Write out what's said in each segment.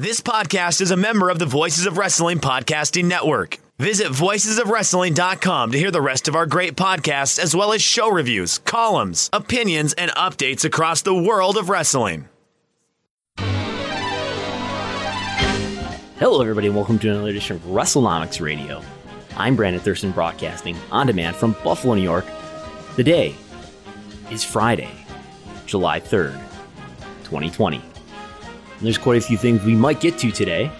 This podcast is a member of the Voices of Wrestling podcasting network. Visit voicesofwrestling.com to hear the rest of our great podcasts, as well as show reviews, columns, opinions, and updates across the world of wrestling. Hello, everybody, and welcome to another edition of WrestleNomics Radio. I'm Brandon Thurston, broadcasting on demand from Buffalo, New York. The day is Friday, July 3rd, 2020. And there's quite a few things we might get to today.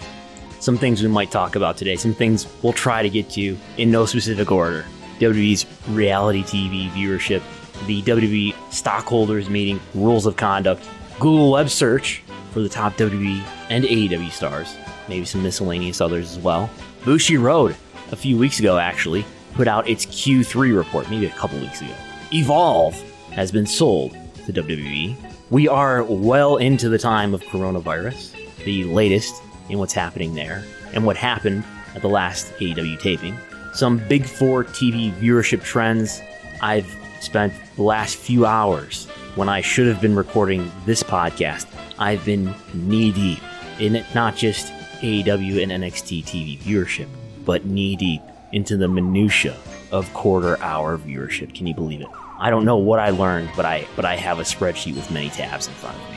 Some things we might talk about today. Some things we'll try to get to in no specific order. WWE's reality TV viewership, the WWE stockholders meeting, rules of conduct, Google web search for the top WWE and AEW stars, maybe some miscellaneous others as well. Bushiroad, a few weeks ago actually, put out its Q3 report, maybe a couple weeks ago. Evolve has been sold to WWE. We are well into the time of coronavirus, the latest in what's happening there, and what happened at the last AEW taping. Some Big Four TV viewership trends. I've spent the last few hours, when I should have been recording this podcast, I've been knee-deep in not just AEW and NXT TV viewership, but knee-deep into the minutia of quarter-hour viewership. Can you believe it? I don't know what I learned, but I have a spreadsheet with many tabs in front of me.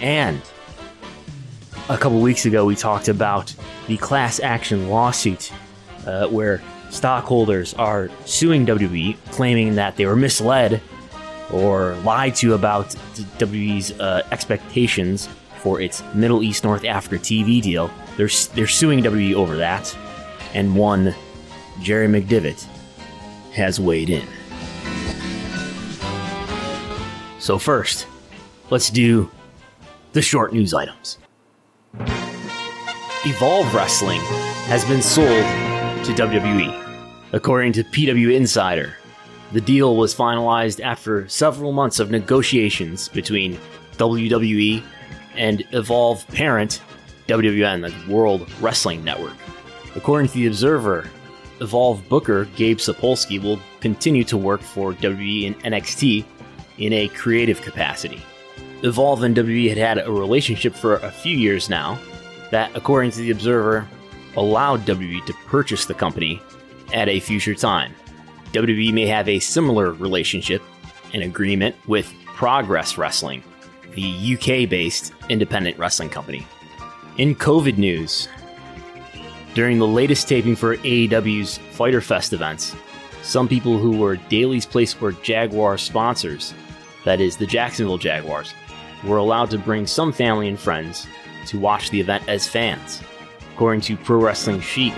And a couple weeks ago, we talked about the class action lawsuit where stockholders are suing WWE, claiming that they were misled or lied to about WWE's expectations for its Middle East North Africa TV deal. They're suing WWE over that, and one Jerry McDivitt has weighed in. So first, let's do the short news items. Evolve Wrestling has been sold to WWE. According to PW Insider, the deal was finalized after several months of negotiations between WWE and Evolve parent, WWN, the World Wrestling Network. According to The Observer, Evolve booker Gabe Sapolsky will continue to work for WWE and NXT in a creative capacity. Evolve and WWE had a relationship for a few years now, that, according to The Observer, allowed WWE to purchase the company at a future time. WWE may have a similar relationship and agreement with Progress Wrestling, the UK-based independent wrestling company. In COVID news, during the latest taping for AEW's Fyter Fest events, some people who were Daly's Place or Jaguar sponsors, that is, the Jacksonville Jaguars, were allowed to bring some family and friends to watch the event as fans. According to Pro Wrestling Sheet,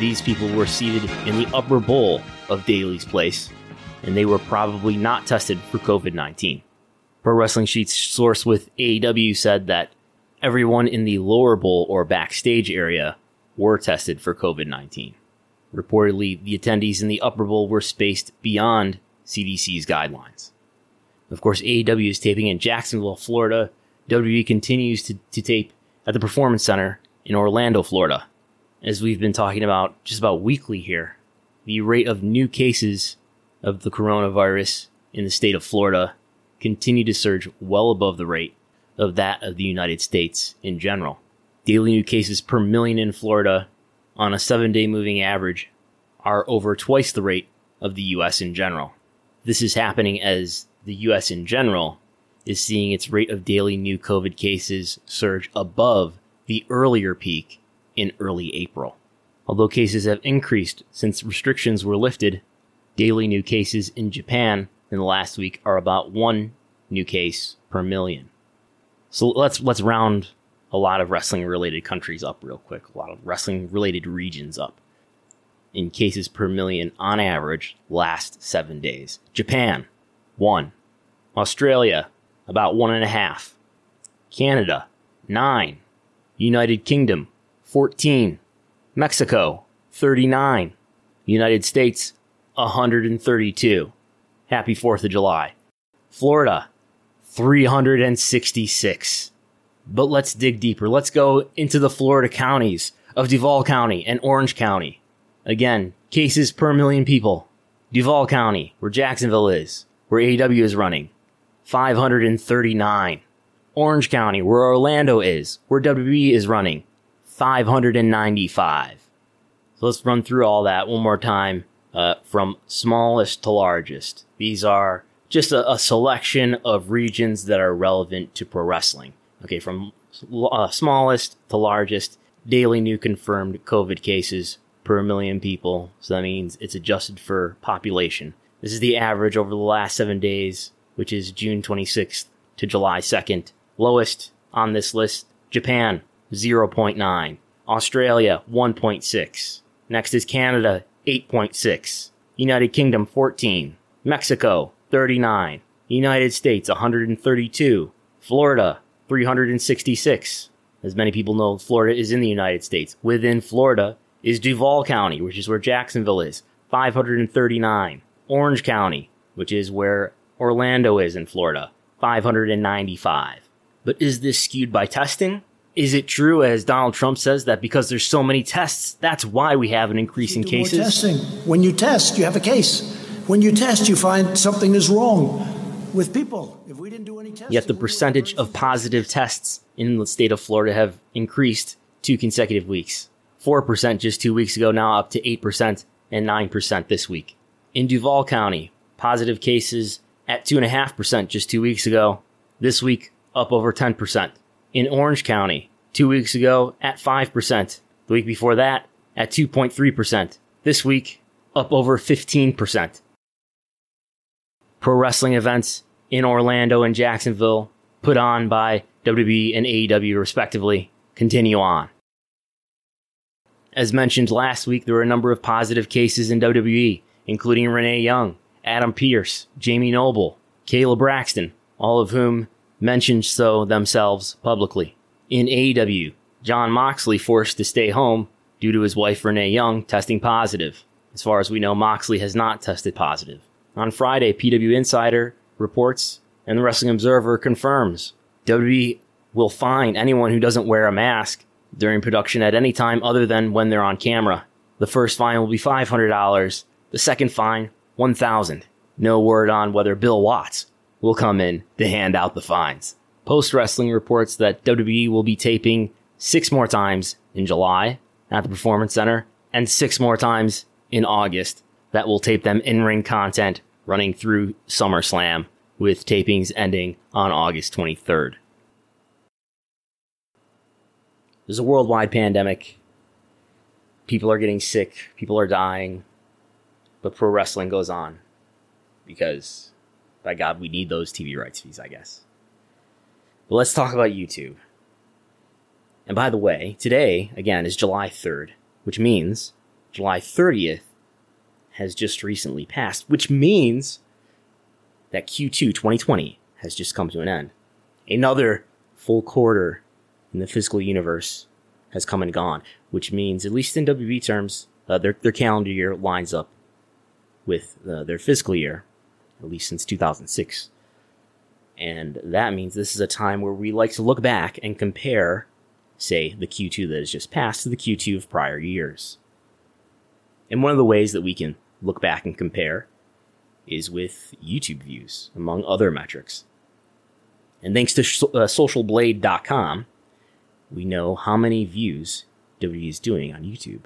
these people were seated in the upper bowl of Daly's Place, and they were probably not tested for COVID-19. Pro Wrestling Sheet's source with AEW said that everyone in the lower bowl or backstage area were tested for COVID-19. Reportedly, the attendees in the upper bowl were spaced beyond CDC's guidelines. Of course, AEW is taping in Jacksonville, Florida. WWE continues to tape at the Performance Center in Orlando, Florida. As we've been talking about just about weekly here, the rate of new cases of the coronavirus in the state of Florida continue to surge well above the rate of that of the United States in general. Daily new cases per million in Florida on a 7-day moving average are over twice the rate of the U.S. in general. This is happening as the U.S. in general is seeing its rate of daily new COVID cases surge above the earlier peak in early April. Although cases have increased since restrictions were lifted, daily new cases in Japan in the last week are about one new case per million. So let's round a lot of wrestling-related countries up real quick, a lot of wrestling-related regions up in cases per million on average last 7 days. Japan, 1. Australia, about 1.5. Canada, 9. United Kingdom, 14. Mexico, 39. United States, 132. Happy 4th of July. Florida, 366. But let's dig deeper. Let's go into the Florida counties of Duval County and Orange County. Again, cases per million people. Duval County, where Jacksonville is, where AEW is running, 539. Orange County, where Orlando is, where WWE is running, 595. So let's run through all that one more time, from smallest to largest. These are just a selection of regions that are relevant to pro wrestling. Okay, from smallest to largest, daily new confirmed COVID cases per million people. So that means it's adjusted for population. This is the average over the last 7 days, which is June 26th to July 2nd. Lowest on this list, Japan, 0.9. Australia, 1.6. Next is Canada, 8.6. United Kingdom, 14. Mexico, 39. United States, 132. Florida, 366. As many people know, Florida is in the United States. Within Florida is Duval County, which is where Jacksonville is, 539. Orange County, which is where Orlando is in Florida, 595. But is this skewed by testing? Is it true, as Donald Trump says, that because there's so many tests, that's why we have an increase in cases? More testing. When you test, you have a case. When you test, you find something is wrong with people. If we didn't do any testing, yet the percentage of positive tests in the state of Florida have increased 2 consecutive weeks. 4% just 2 weeks ago, now up to 8% and 9% this week. In Duval County, positive cases at 2.5% just 2 weeks ago. This week, up over 10%. In Orange County, 2 weeks ago at 5%. The week before that, at 2.3%. This week, up over 15%. Pro wrestling events in Orlando and Jacksonville, put on by WWE and AEW respectively, continue on. As mentioned last week, there were a number of positive cases in WWE, including Renee Young, Adam Pearce, Jamie Noble, Caleb Braxton, all of whom mentioned so themselves publicly. In AEW, John Moxley forced to stay home due to his wife Renee Young testing positive. As far as we know, Moxley has not tested positive. On Friday, PW Insider reports and the Wrestling Observer confirms WWE will fine anyone who doesn't wear a mask during production at any time other than when they're on camera. The first fine will be $500. The second fine, $1,000. No word on whether Bill Watts will come in to hand out the fines. Post Wrestling reports that WWE will be taping 6 more times in July at the Performance Center and 6 more times in August. That will tape them in-ring content running through SummerSlam, with tapings ending on August 23rd. There's a worldwide pandemic. People are getting sick. People are dying. But pro wrestling goes on. Because, by God, we need those TV rights fees, I guess. But let's talk about YouTube. And by the way, today, again, is July 3rd. Which means July 30th has just recently passed. Which means that Q2 2020 has just come to an end. Another full quarter in the physical universe has come and gone, which means, at least in WWE terms, their calendar year lines up with their fiscal year, at least since 2006. And that means this is a time where we like to look back and compare, say, the Q2 that has just passed to the Q2 of prior years. And one of the ways that we can look back and compare is with YouTube views, among other metrics. And thanks to socialblade.com, we know how many views WWE is doing on YouTube.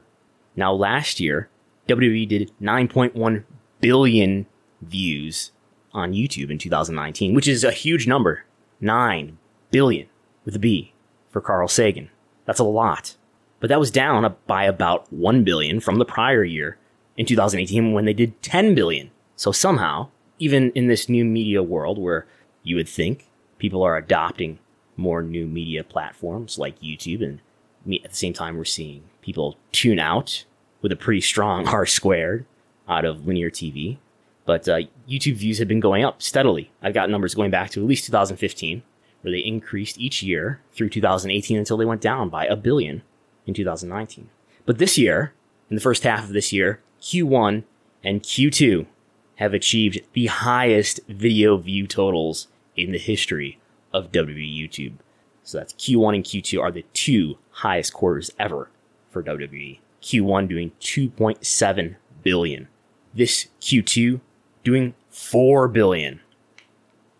Now, last year, WWE did 9.1 billion views on YouTube in 2019, which is a huge number. 9 billion, with a B, for Carl Sagan. That's a lot. But that was down by about 1 billion from the prior year in 2018 when they did 10 billion. So somehow, even in this new media world where you would think people are adopting more new media platforms like YouTube, and at the same time we're seeing people tune out with a pretty strong R-squared out of linear TV. But YouTube views have been going up steadily. I've got numbers going back to at least 2015, where they increased each year through 2018 until they went down by 1 billion in 2019. But this year, in the first half of this year, Q1 and Q2 have achieved the highest video view totals in the history of WWE YouTube. So that's Q1 and Q2 are the 2 highest quarters ever for WWE. Q1 doing 2.7 billion. This Q2 doing 4 billion.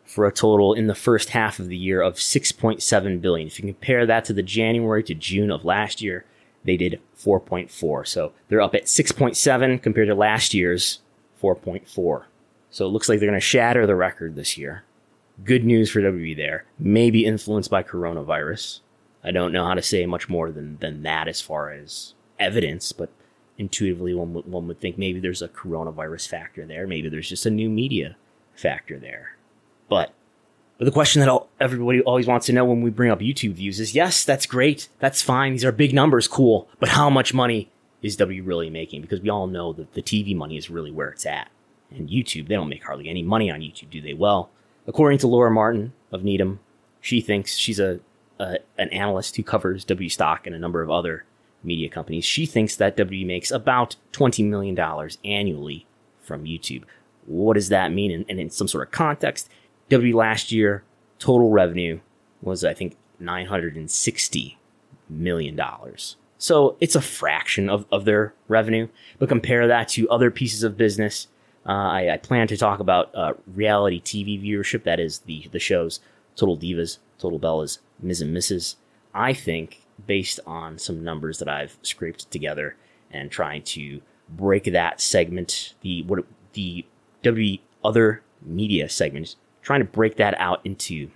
for a total in the first half of the year of $6.7 billion. If you compare that to the January to June of last year, they did 4.4. So they're up at 6.7 compared to last year's 4.4. So it looks like they're going to shatter the record this year. Good news for WWE there. Maybe influenced by coronavirus. I don't know how to say much more than that as far as evidence, but intuitively one would think maybe there's a coronavirus factor there. Maybe there's just a new media factor there. But the question that everybody always wants to know when we bring up YouTube views is, yes, that's great. That's fine. These are big numbers. Cool. But how much money is W really making? Because we all know that the TV money is really where it's at. And YouTube, they don't make hardly any money on YouTube, do they? Well, according to Laura Martin of Needham, she thinks she's an analyst who covers W stock and a number of other media companies. She thinks that W makes about $20 million annually from YouTube. What does that mean? And in some sort of context, W last year, total revenue was, I think, $960 million. So it's a fraction of their revenue. But compare that to other pieces of business. I plan to talk about reality TV viewership. That is the shows Total Divas, Total Bellas, Ms. and Mrs. I think, based on some numbers that I've scraped together and trying to break that segment, the WWE other media segment, trying to break that out into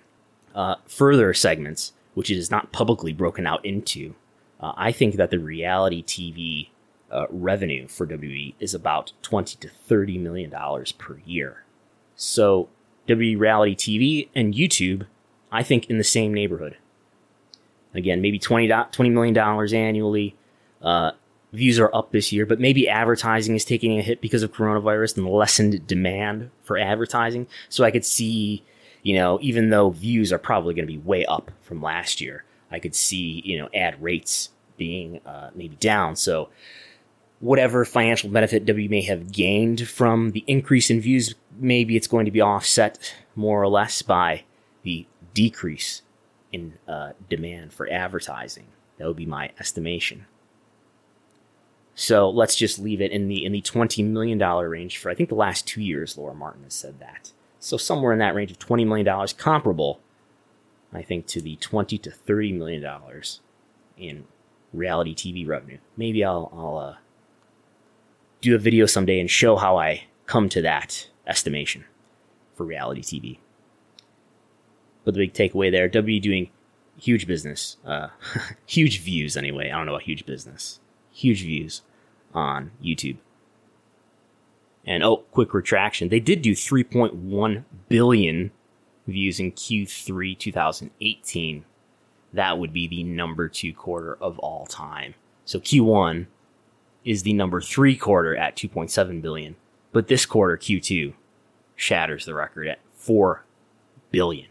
further segments, which it is not publicly broken out into. I think that the reality TV revenue for WWE is about $20 to $30 million per year. So WWE reality TV and YouTube, I think, in the same neighborhood. Again, maybe $20 million annually. Views are up this year, but maybe advertising is taking a hit because of coronavirus and lessened demand for advertising. So I could see, even though views are probably going to be way up from last year, I could see, ad rates being maybe down. So whatever financial benefit W may have gained from the increase in views, maybe it's going to be offset more or less by the decrease in demand for advertising. That would be my estimation. So let's just leave it in the $20 million range for, I think, the last 2 years, Laura Martin has said that. So somewhere in that range of $20 million, comparable, I think, to the $20 to $30 million in reality TV revenue. Maybe I'll do a video someday and show how I come to that estimation for reality TV. But the big takeaway there, W doing huge business, huge views anyway. I don't know about huge business. Huge views on YouTube. And quick retraction. They did do 3.1 billion views in Q3 2018. That would be the number 2 quarter of all time. So Q1 is the number 3 quarter at 2.7 billion. But this quarter, Q2, shatters the record at 4 billion.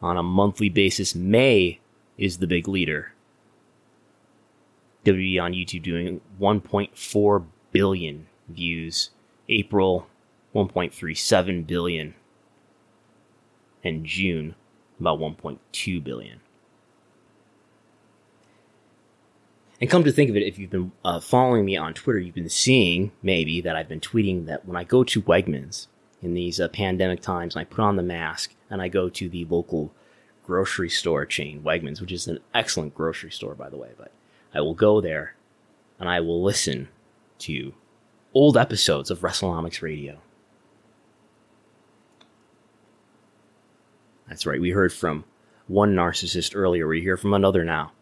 On a monthly basis, May is the big leader. WWE on YouTube doing 1.4 billion views. April, 1.37 billion. And June, about 1.2 billion. And come to think of it, if you've been following me on Twitter, you've been seeing, maybe, that I've been tweeting that when I go to Wegmans in these pandemic times, and I put on the mask, and I go to the local grocery store chain, Wegmans, which is an excellent grocery store, by the way, but I will go there and I will listen to old episodes of WrestleNomics Radio. That's right. We heard from one narcissist earlier. We hear from another now.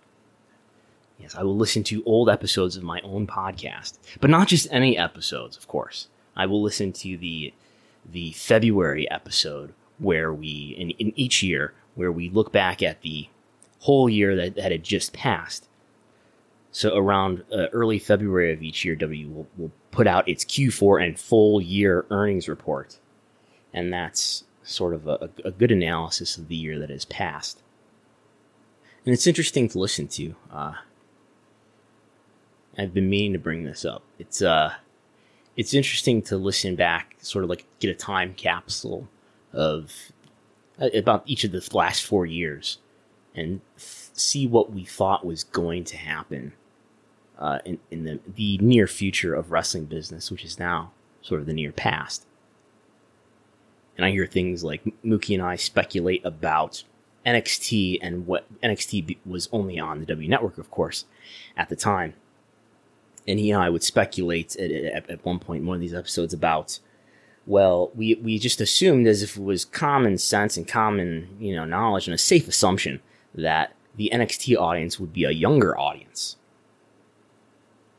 Yes, I will listen to old episodes of my own podcast, but not just any episodes, of course. I will listen to the February episode where we, in each year, where we look back at the whole year that had just passed. So around early February of each year, W will put out its Q4 and full year earnings report. And that's sort of a good analysis of the year that has passed. And it's interesting to listen to. I've been meaning to bring this up. It's interesting to listen back, sort of like get a time capsule of about each of the last 4 years and see what we thought was going to happen in the near future of wrestling business, which is now sort of the near past. and I hear things like Mookie and I speculate about NXT and what NXT was only on the W Network, of course, at the time. And he and I would speculate at one point in one of these episodes about, well, we just assumed as if it was common sense and common, knowledge and a safe assumption that the NXT audience would be a younger audience.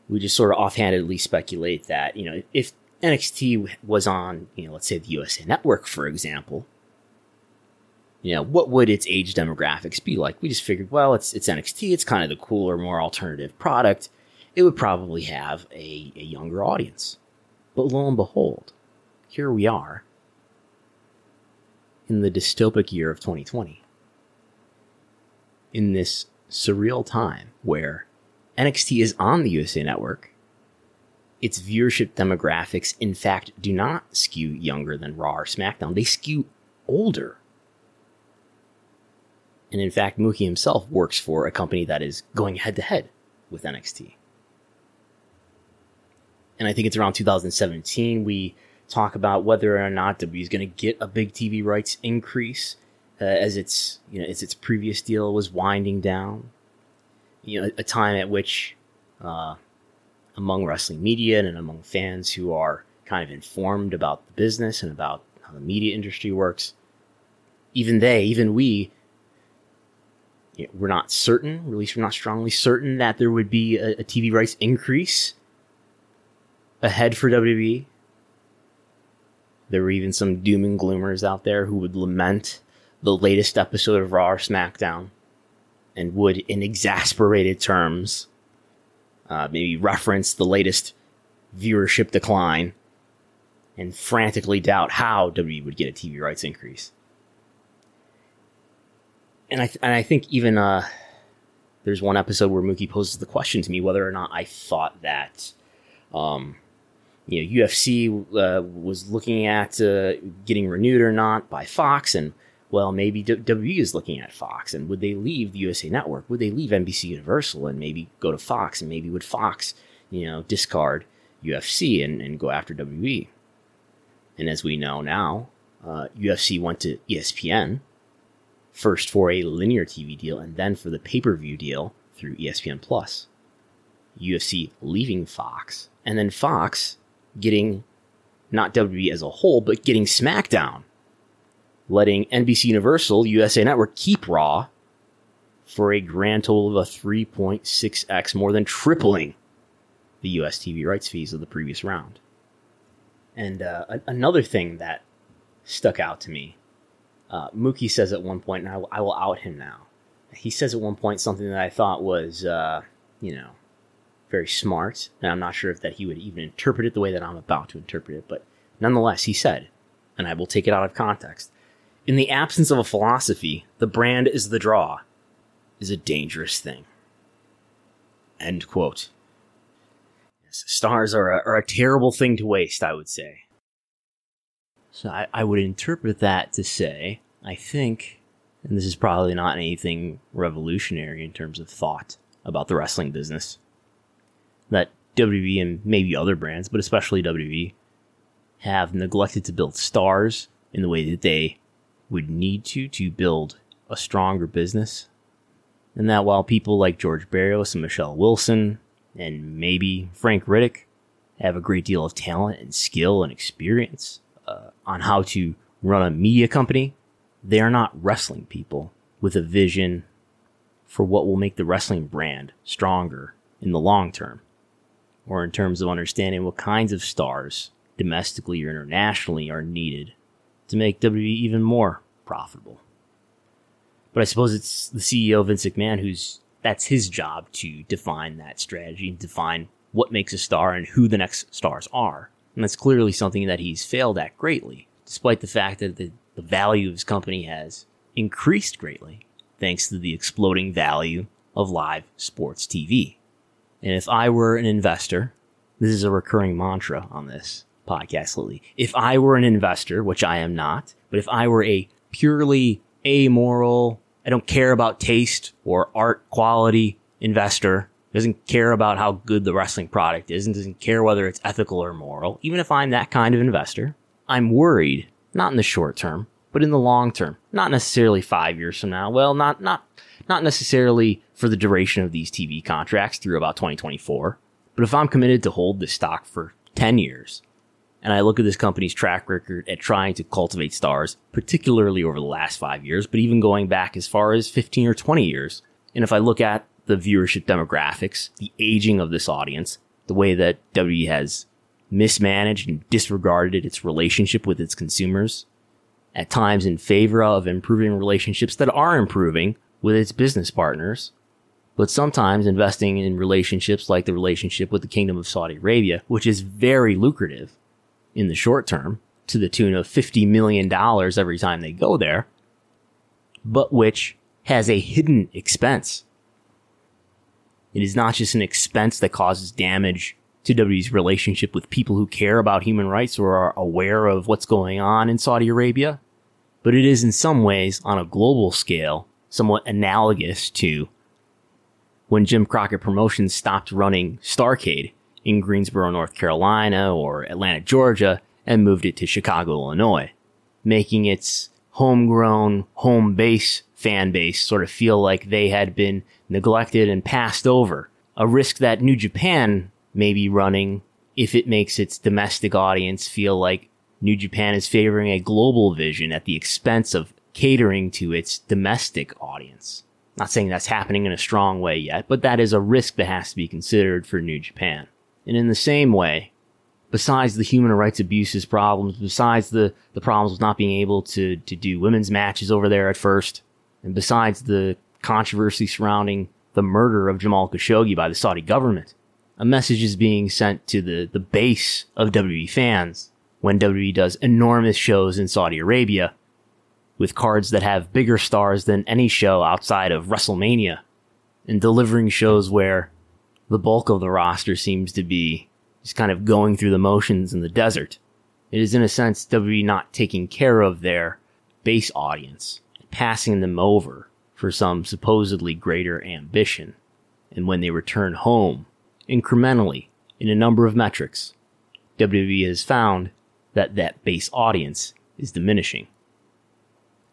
We just sort of offhandedly speculate that, if NXT was on, let's say the USA Network, for example, what would its age demographics be like? We just figured, well, it's NXT. It's kind of the cooler, more alternative product. It would probably have a younger audience. But lo and behold, here we are in the dystopic year of 2020. In this surreal time where NXT is on the USA Network, its viewership demographics, in fact, do not skew younger than Raw or SmackDown. They skew older. And in fact, Mookie himself works for a company that is going head-to-head with NXT. And I think it's around 2017 we talk about whether or not WWE is going to get a big TV rights increase as its previous deal was winding down. A time at which among wrestling media and among fans who are kind of informed about the business and about how the media industry works, even we, we're not certain, or at least we're not strongly certain, that there would be a TV rights increase ahead for WWE. There were even some doom and gloomers out there who would lament the latest episode of Raw or SmackDown and would, in exasperated terms, maybe reference the latest viewership decline and frantically doubt how WWE would get a TV rights increase. And I think even there's one episode where Mookie poses the question to me whether or not I thought that UFC was looking at getting renewed or not by Fox, and well, maybe WWE is looking at Fox, and would they leave the USA Network? Would they leave NBC Universal and maybe go to Fox, and maybe would Fox, discard UFC and go after WWE? And as we know now, UFC went to ESPN. First for a linear TV deal and then for the pay-per-view deal through ESPN+. UFC leaving Fox, and then Fox getting, not WWE as a whole, but getting SmackDown. Letting NBC Universal, USA Network, keep Raw for a grand total of a 3.6x, more than tripling the US TV rights fees of the previous round. And another thing that stuck out to me, Mookie says at one point, and I will out him now. He says at one point something that I thought was, very smart. And I'm not sure if that he would even interpret it the way that I'm about to interpret it. But nonetheless, he said, and I will take it out of context, "In the absence of a philosophy, the brand is the draw, is a dangerous thing." End quote. Yes, stars are a terrible thing to waste, I would say. So I would interpret that to say, I think, and this is probably not anything revolutionary in terms of thought about the wrestling business, that WWE and maybe other brands, but especially WWE, have neglected to build stars in the way that they would need to build a stronger business. And that while people like George Barrios and Michelle Wilson and maybe Frank Riddick have a great deal of talent and skill and experience on how to run a media company, they are not wrestling people with a vision for what will make the wrestling brand stronger in the long term, or in terms of understanding what kinds of stars, domestically or internationally, are needed to make WWE even more profitable. But I suppose it's the CEO, Vince McMahon, that's his job to define that strategy, define what makes a star and who the next stars are. And that's clearly something that he's failed at greatly, despite the fact that the value of his company has increased greatly, thanks to the exploding value of live sports TV. And if I were an investor, this is a recurring mantra on this podcast lately. If I were an investor, which I am not, but if I were a purely amoral, I don't care about taste or art quality investor, doesn't care about how good the wrestling product is and doesn't care whether it's ethical or moral, even if I'm that kind of investor, I'm worried Not in the short term, but in the long term. Not necessarily 5 years from now. Well, not necessarily for the duration of these TV contracts through about 2024. But if I'm committed to hold this stock for 10 years, and I look at this company's track record at trying to cultivate stars, particularly over the last 5 years, but even going back as far as 15 or 20 years, and if I look at the viewership demographics, the aging of this audience, the way that WWE has mismanaged and disregarded its relationship with its consumers, at times in favor of improving relationships that are improving with its business partners, but sometimes investing in relationships like the relationship with the Kingdom of Saudi Arabia, which is very lucrative in the short term, to the tune of $50 million every time they go there, but which has a hidden expense. It is not just an expense that causes damage to WWE's relationship with people who care about human rights or are aware of what's going on in Saudi Arabia, but it is in some ways, on a global scale, somewhat analogous to when Jim Crockett Promotions stopped running Starrcade in Greensboro, North Carolina, or Atlanta, Georgia, and moved it to Chicago, Illinois, making its homegrown, home base fan base sort of feel like they had been neglected and passed over, a risk that New Japan may be running if it makes its domestic audience feel like New Japan is favoring a global vision at the expense of catering to its domestic audience. Not saying that's happening in a strong way yet, but that is a risk that has to be considered for New Japan. And in the same way, besides the human rights abuses problems, besides the problems with not being able to do women's matches over there at first, and besides the controversy surrounding the murder of Jamal Khashoggi by the Saudi government, a message is being sent to the base of WWE fans when WWE does enormous shows in Saudi Arabia with cards that have bigger stars than any show outside of WrestleMania, and delivering shows where the bulk of the roster seems to be just kind of going through the motions in the desert. It is, in a sense, WWE not taking care of their base audience, passing them over for some supposedly greater ambition. And when they return home, incrementally, in a number of metrics, WWE has found that that base audience is diminishing.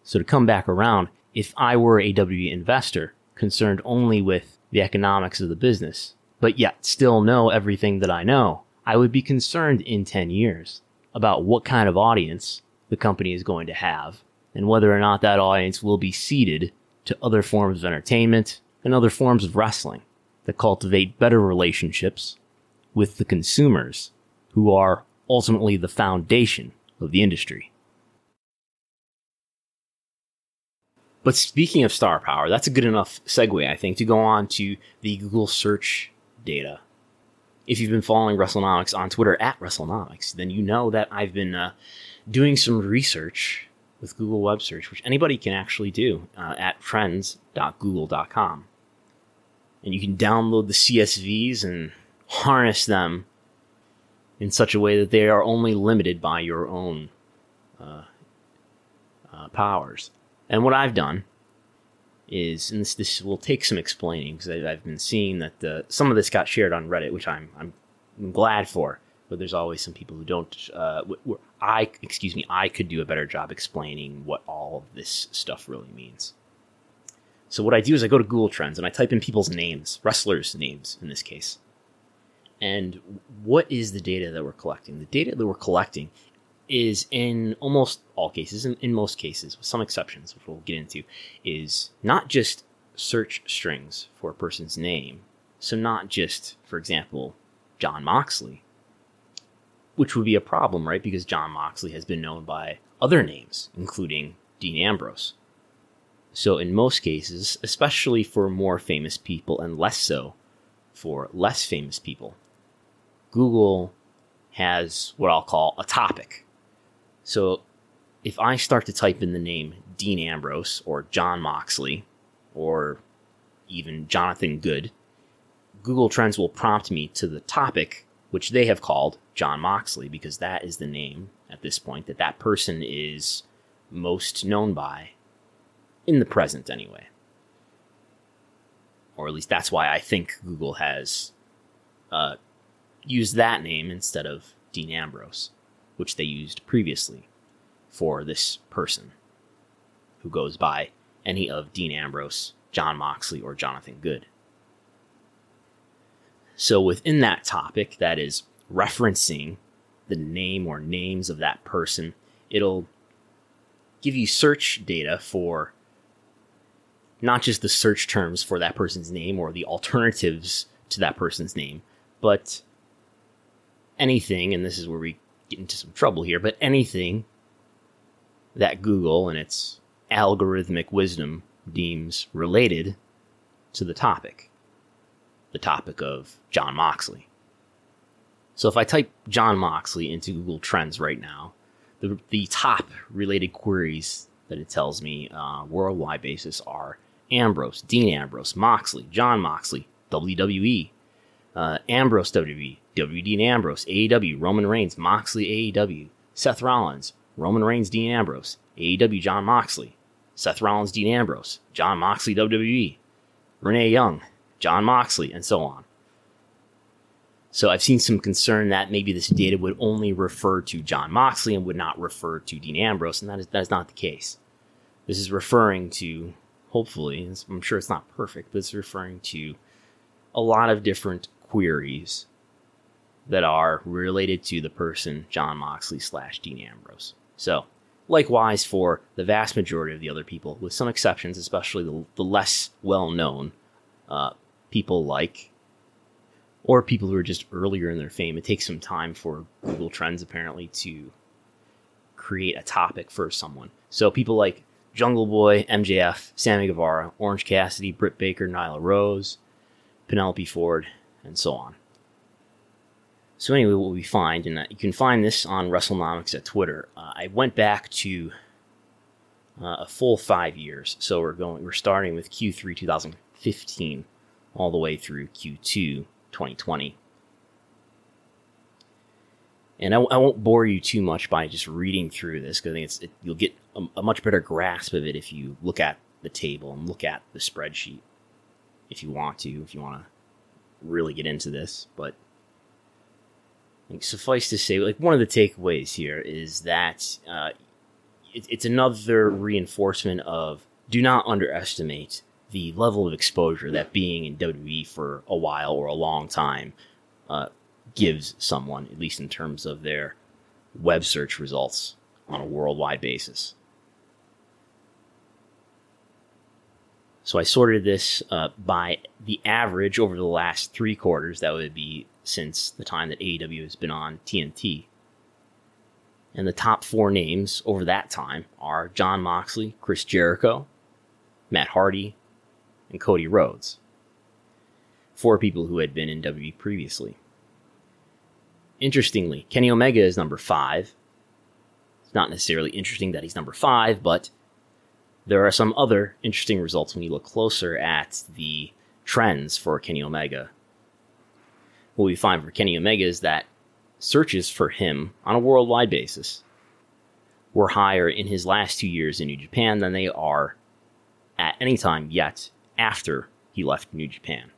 So to come back around, if I were a WWE investor concerned only with the economics of the business, but yet still know everything that I know, I would be concerned in 10 years about what kind of audience the company is going to have and whether or not that audience will be seeded to other forms of entertainment and other forms of wrestling that cultivate better relationships with the consumers who are ultimately the foundation of the industry. But speaking of star power, that's a good enough segue, I think, to go on to the Google search data. If you've been following WrestleNomics on Twitter at WrestleNomics, then you know that I've been doing some research with Google web search, which anybody can actually do at trends.google.com. And you can download the CSVs and harness them in such a way that they are only limited by your own powers. And what I've done is, and this will take some explaining, because I've been seeing that some of this got shared on Reddit, which I'm glad for, but there's always some people who don't, I could do a better job explaining what all of this stuff really means. So what I do is I go to Google Trends and I type in people's names, wrestlers' names in this case. And what is the data that we're collecting? The data that we're collecting is, in almost all cases, in most cases, with some exceptions, which we'll get into, is not just search strings for a person's name. So not just, for example, John Moxley, which would be a problem, right? Because John Moxley has been known by other names, including Dean Ambrose. So in most cases, especially for more famous people and less so for less famous people, Google has what I'll call a topic. So if I start to type in the name Dean Ambrose or John Moxley or even Jonathan Good, Google Trends will prompt me to the topic, which they have called John Moxley, because that is the name at this point that person is most known by, in the present anyway. Or at least that's why I think Google has used that name instead of Dean Ambrose, which they used previously. for this person who goes by any of Dean Ambrose, John Moxley, or Jonathan Good. So within that topic that is referencing the name or names of that person, it'll give you search data for not just the search terms for that person's name or the alternatives to that person's name, but anything, and this is where we get into some trouble here, but anything that Google and its algorithmic wisdom deems related to the topic of John Moxley. So if I type John Moxley into Google Trends right now, the top related queries that it tells me worldwide basis are Ambrose, Dean Ambrose, Moxley, John Moxley, WWE, Ambrose WWE, W. Dean Ambrose, AEW, Roman Reigns, Moxley, AEW, Seth Rollins, Roman Reigns, Dean Ambrose, AEW, John Moxley, Seth Rollins, Dean Ambrose, John Moxley, WWE, Renee Young, John Moxley, and so on. So I've seen some concern that maybe this data would only refer to John Moxley and would not refer to Dean Ambrose, and that is not the case. This is referring to, hopefully, I'm sure it's not perfect, but it's referring to a lot of different queries that are related to the person John Moxley / Dean Ambrose. So likewise for the vast majority of the other people, with some exceptions, especially the less well-known people like, or people who are just earlier in their fame. It takes some time for Google Trends, apparently, to create a topic for someone. So people like Jungle Boy, MJF, Sammy Guevara, Orange Cassidy, Britt Baker, Nyla Rose, Penelope Ford, and so on. So anyway, what we find, and you can find this on WrestleNomics at Twitter. I went back to a full 5 years. So we're starting with Q3 2015 all the way through Q2 2020. And I won't bore you too much by just reading through this, because I think you'll get a much better grasp of it if you look at the table and look at the spreadsheet if you want to really get into this. But I think suffice to say, like, one of the takeaways here is that it's another reinforcement of do not underestimate the level of exposure that being in WWE for a while or a long time gives someone, at least in terms of their web search results on a worldwide basis. So I sorted this by the average over the last 3 quarters. That would be since the time that AEW has been on TNT. And the top four names over that time are John Moxley, Chris Jericho, Matt Hardy, and Cody Rhodes, four people who had been in WWE previously. Interestingly, Kenny Omega is number 5. It's not necessarily interesting that he's number 5, but there are some other interesting results when you look closer at the trends for Kenny Omega. What we find for Kenny Omega is that searches for him on a worldwide basis were higher in his last 2 years in New Japan than they are at any time yet after he left New Japan.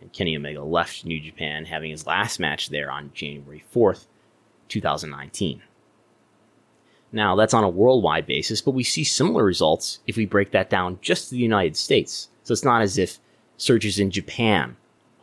And Kenny Omega left New Japan, having his last match there on January 4th, 2019. Now, that's on a worldwide basis, but we see similar results if we break that down just to the United States. So it's not as if searches in Japan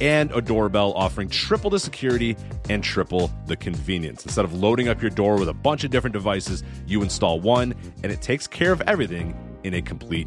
and a doorbell, offering triple the security and triple the convenience. Instead of loading up your door with a bunch of different devices, you install one, and it takes care of everything in a complete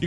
You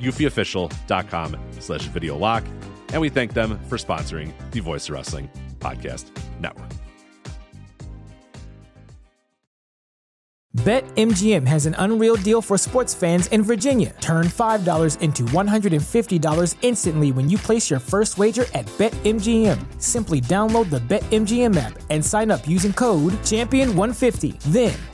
eufyofficial.com/video lock. And we thank them for sponsoring the Voice of Wrestling Podcast Network. BetMGM has an unreal deal for sports fans in Virginia. Turn $5 into $150 instantly when you place your first wager at BetMGM. Simply download the BetMGM app and sign up using code CHAMPION150. Then,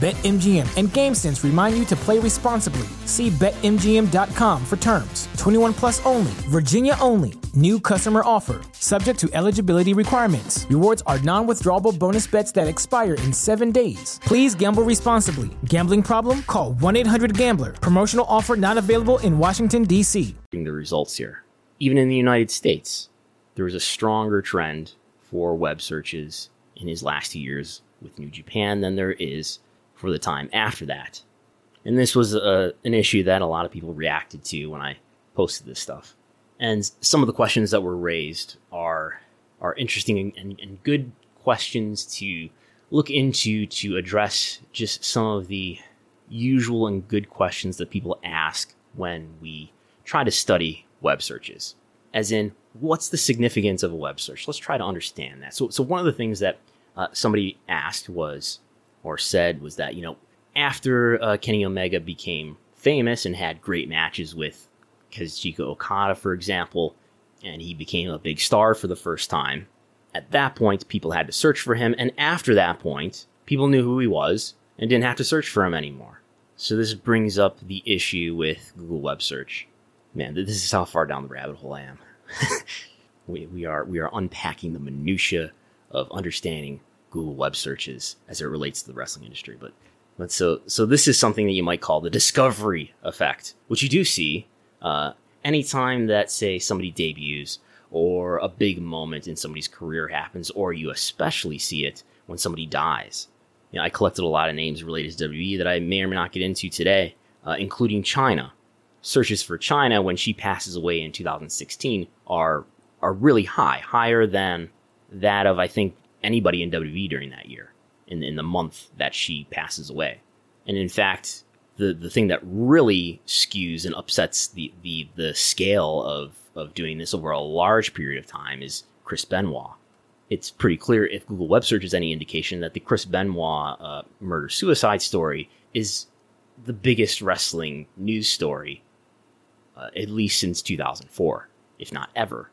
BetMGM and GameSense remind you to play responsibly. See BetMGM.com for terms. 21 plus only. Virginia only. New customer offer. Subject to eligibility requirements. Rewards are non-withdrawable bonus bets that expire in 7 days. Please gamble responsibly. Gambling problem? Call 1-800-GAMBLER. Promotional offer not available in Washington, D.C. The results here. Even in the United States, there was a stronger trend for web searches in his last years with New Japan than there is for the time after that. And this was an issue that a lot of people reacted to when I posted this stuff. And some of the questions that were raised are interesting and good questions to look into to address just some of the usual and good questions that people ask when we try to study web searches. As in, what's the significance of a web search? Let's try to understand that. So one of the things that somebody asked was, or said, was that, you know, after Kenny Omega became famous and had great matches with Kazuchika Okada, for example, and he became a big star for the first time, at that point, people had to search for him. And after that point, people knew who he was and didn't have to search for him anymore. So this brings up the issue with Google web search. Man, this is how far down the rabbit hole I am. we are unpacking the minutia of understanding Google web searches as it relates to the wrestling industry. But so this is something that you might call the discovery effect, which you do see anytime that, say, somebody debuts or a big moment in somebody's career happens, or you especially see it when somebody dies. You know, I collected a lot of names related to WWE that I may or may not get into today, including Chyna. Searches for Chyna when she passes away in 2016 are really higher than that of, I think, anybody in WWE during that year, in the month that she passes away. And in fact, the thing that really skews and upsets the scale of doing this over a large period of time is Chris Benoit. It's pretty clear, if Google web search is any indication, that the Chris Benoit murder-suicide story is the biggest wrestling news story, at least since 2004, if not ever.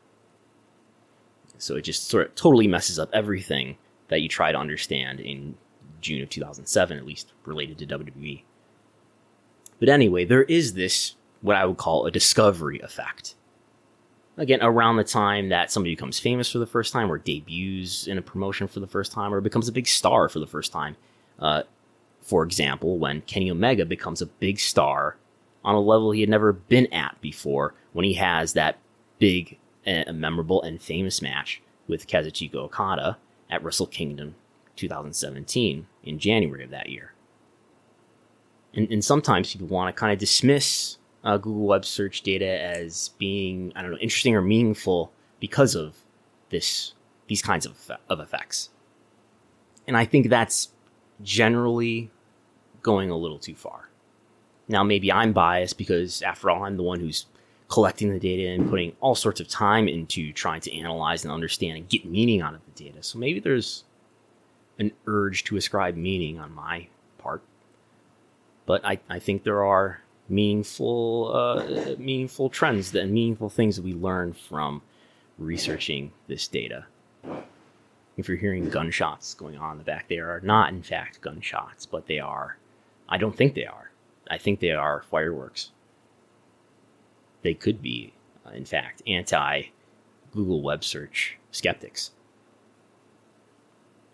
So it just sort of totally messes up everything that you try to understand in June of 2007, at least related to WWE. But anyway, there is this, what I would call a discovery effect. Again, around the time that somebody becomes famous for the first time, or debuts in a promotion for the first time, or becomes a big star for the first time. For example, when Kenny Omega becomes a big star on a level he had never been at before, when he has that big, a memorable and famous match with Kazuchika Okada at Wrestle Kingdom 2017 in January of that year. And sometimes people want to kind of dismiss Google web search data as being, I don't know, interesting or meaningful because of these kinds of effects. And I think that's generally going a little too far. Now, maybe I'm biased because, after all, I'm the one who's collecting the data and putting all sorts of time into trying to analyze and understand and get meaning out of the data. So maybe there's an urge to ascribe meaning on my part. But I think there are meaningful trends and meaningful things that we learn from researching this data. If you're hearing gunshots going on in the back, they are not, in fact, gunshots, but they are. I don't think they are. I think they are fireworks. They could be, in fact, anti-Google web search skeptics.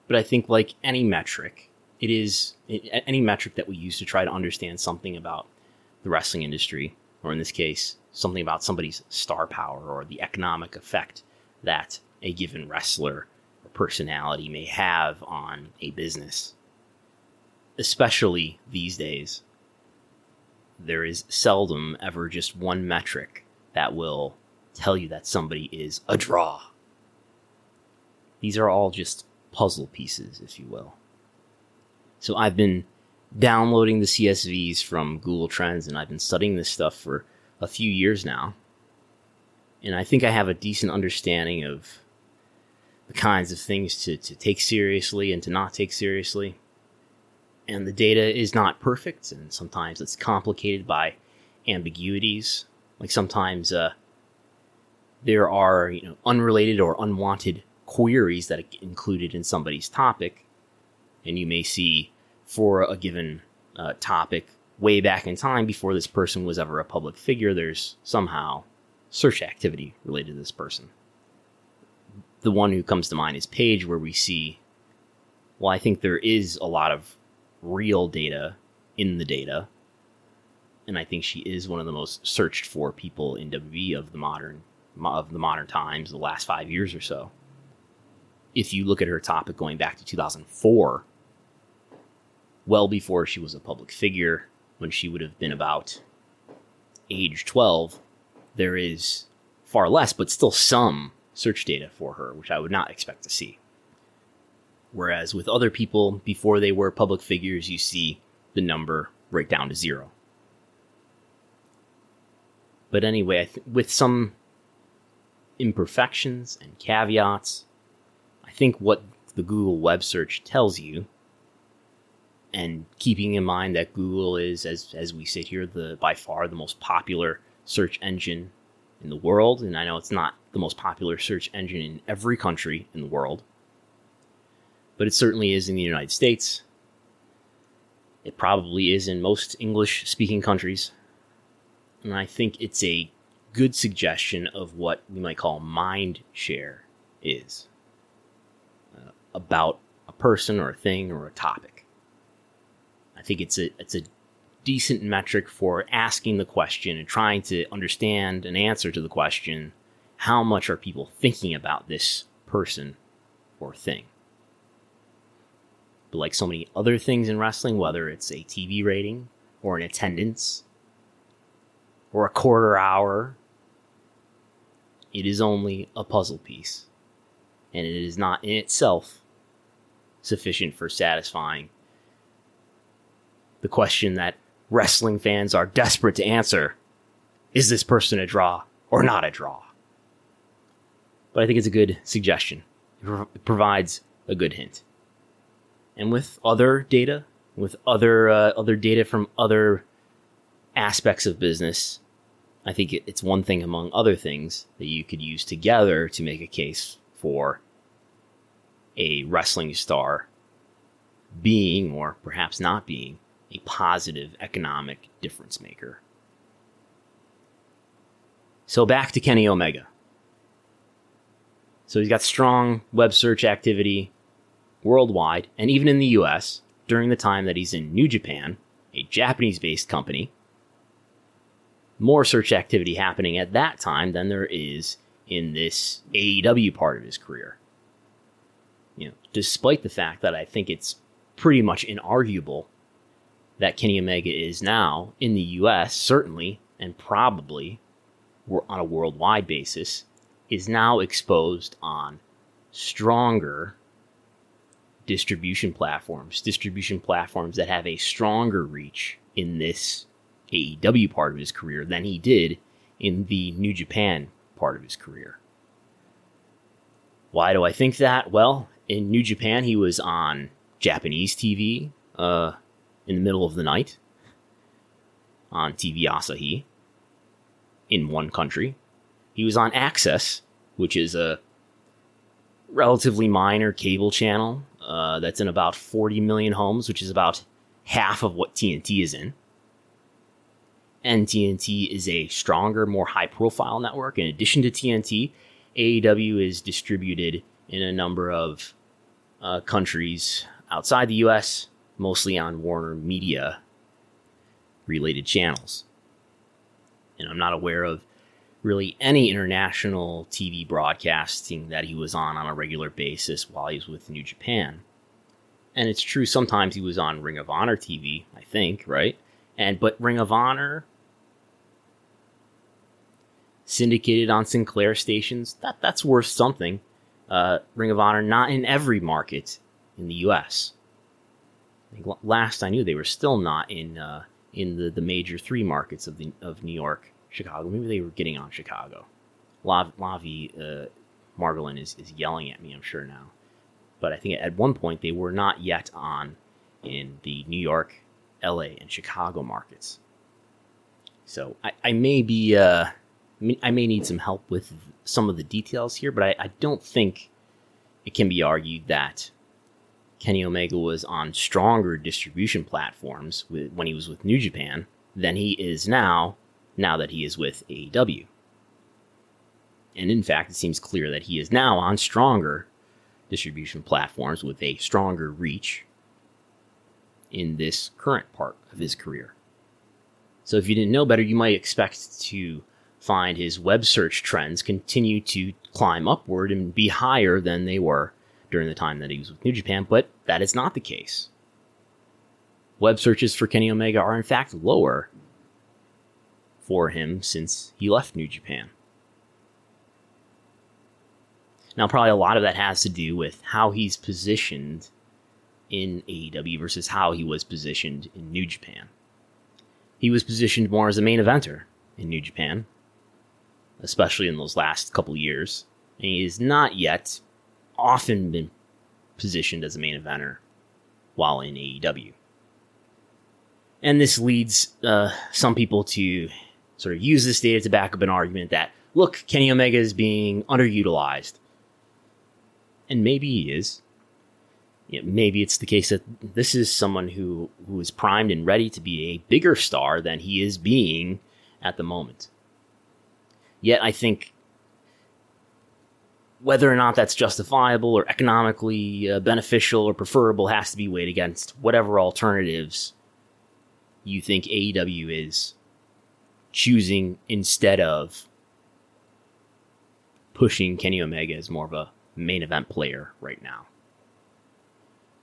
But I think, like any metric, any metric that we use to try to understand something about the wrestling industry, or in this case, something about somebody's star power or the economic effect that a given wrestler or personality may have on a business. Especially these days, there is seldom ever just one metric that will tell you that somebody is a draw. These are all just puzzle pieces, if you will. So I've been downloading the CSVs from Google Trends, and I've been studying this stuff for a few years now. And I think I have a decent understanding of the kinds of things to take seriously and to not take seriously. And the data is not perfect, and sometimes it's complicated by ambiguities. Like sometimes there are unrelated or unwanted queries that are included in somebody's topic. And you may see for a given topic way back in time before this person was ever a public figure, there's somehow search activity related to this person. The one who comes to mind is Paige, where we see, well, I think there is a lot of real data in the data. And I think she is one of the most searched for people in WWE of the modern times, the last 5 years or so. If you look at her topic going back to 2004, well before she was a public figure, when she would have been about age 12, there is far less, but still some search data for her, which I would not expect to see. Whereas with other people, before they were public figures, you see the number right down to zero. But anyway, with some imperfections and caveats, I think what the Google web search tells you, and keeping in mind that Google is, as we sit here, by far the most popular search engine in the world, and I know it's not the most popular search engine in every country in the world, but it certainly is in the United States. It probably is in most English-speaking countries. And I think it's a good suggestion of what we might call mind share is about a person or a thing or a topic. I think it's a decent metric for asking the question and trying to understand an answer to the question, how much are people thinking about this person or thing? But like so many other things in wrestling, whether it's a TV rating or an attendance or a quarter hour, it is only a puzzle piece, and it is not in itself sufficient for satisfying the question that wrestling fans are desperate to answer: is this person a draw or not a draw? But I think it's a good suggestion. It provides a good hint. And with other data, with other data from other aspects of business, I think it's one thing among other things that you could use together to make a case for a wrestling star being, or perhaps not being, a positive economic difference maker. So back to Kenny Omega. So he's got strong web search activity worldwide, and even in the US, during the time that he's in New Japan, a Japanese-based company. More search activity happening at that time than there is in this AEW part of his career. Despite the fact that I think it's pretty much inarguable that Kenny Omega is now in the U.S., certainly, and probably on a worldwide basis, is now exposed on stronger distribution platforms that have a stronger reach in this AEW part of his career than he did in the New Japan part of his career. Why do I think that? Well, in New Japan, he was on Japanese TV in the middle of the night on TV Asahi in one country. He was on Access, which is a relatively minor cable channel that's in about 40 million homes, which is about half of what TNT is in. And TNT is a stronger, more high-profile network. In addition to TNT, AEW is distributed in a number of countries outside the U.S., mostly on Warner Media-related channels. And I'm not aware of really any international TV broadcasting that he was on a regular basis while he was with New Japan. And it's true, sometimes he was on Ring of Honor TV, I think, right? But Ring of Honor, syndicated on Sinclair stations, that's worth something. Ring of Honor, not in every market in the U.S. I think last I knew, they were still not in the major three markets of New York, Chicago. Maybe they were getting on Chicago. Lavi Margolin is yelling at me, I'm sure now. But I think at one point they were not yet on in the New York, LA, and Chicago markets. So I may be... I may need some help with some of the details here, but I don't think it can be argued that Kenny Omega was on stronger distribution platforms when he was with New Japan than he is now that he is with AEW. And in fact, it seems clear that he is now on stronger distribution platforms with a stronger reach in this current part of his career. So if you didn't know better, you might expect to find his web search trends continue to climb upward and be higher than they were during the time that he was with New Japan, but that is not the case. Web searches for Kenny Omega are in fact lower for him since he left New Japan. Now, probably a lot of that has to do with how he's positioned in AEW versus how he was positioned in New Japan. He was positioned more as a main eventer in New Japan, especially in those last couple years. And he has not yet often been positioned as a main eventer while in AEW. And this leads some people to sort of use this data to back up an argument that, look, Kenny Omega is being underutilized. And maybe he is. You know, maybe it's the case that this is someone who is primed and ready to be a bigger star than he is being at the moment. Yet I think whether or not that's justifiable or economically beneficial or preferable has to be weighed against whatever alternatives you think AEW is choosing instead of pushing Kenny Omega as more of a main event player right now.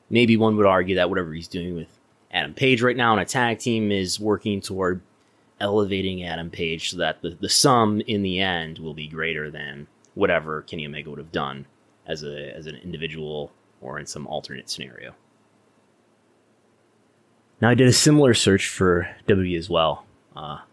Maybe one would argue that whatever he's doing with Adam Page right now on a tag team is working toward elevating Adam Page so that the sum in the end will be greater than whatever Kenny Omega would have done as an individual or in some alternate scenario. Now, I did a similar search for WWE as well.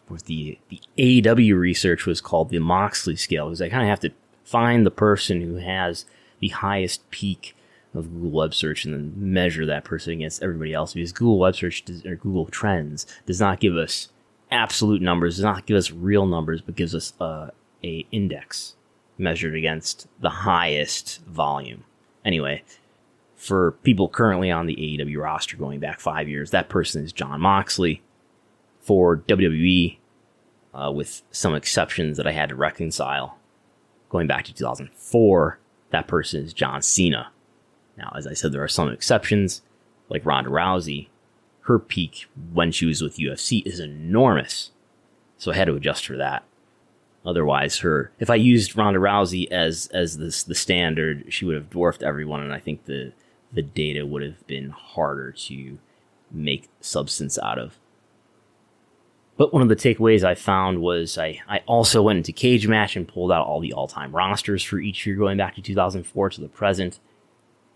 With the AEW research was called the Moxley scale, because I kind of have to find the person who has the highest peak of Google web search and then measure that person against everybody else, because Google web search or Google Trends does not give us absolute numbers, does not give us real numbers, but gives us a index measured against the highest volume. Anyway, for people currently on the AEW roster going back 5 years, that person is John Moxley. For WWE, with some exceptions that I had to reconcile, going back to 2004, that person is John Cena. Now, as I said, there are some exceptions, like Ronda Rousey. Her peak when she was with UFC is enormous, so I had to adjust for that. Otherwise, if I used Ronda Rousey as the standard, she would have dwarfed everyone, and I think the data would have been harder to make substance out of. But one of the takeaways I found was I also went into Cage Match and pulled out all the all-time rosters for each year going back to 2004 to the present.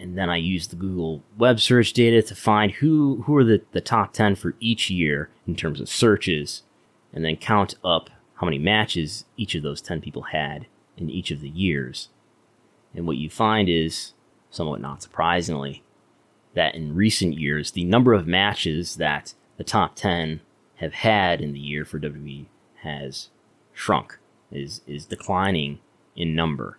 And then I used the Google web search data to find who are the top 10 for each year in terms of searches, and then count up how many matches each of those 10 people had in each of the years. And what you find is, somewhat not surprisingly, that in recent years, the number of matches that the top 10 have had in the year for WWE has shrunk, is declining in number.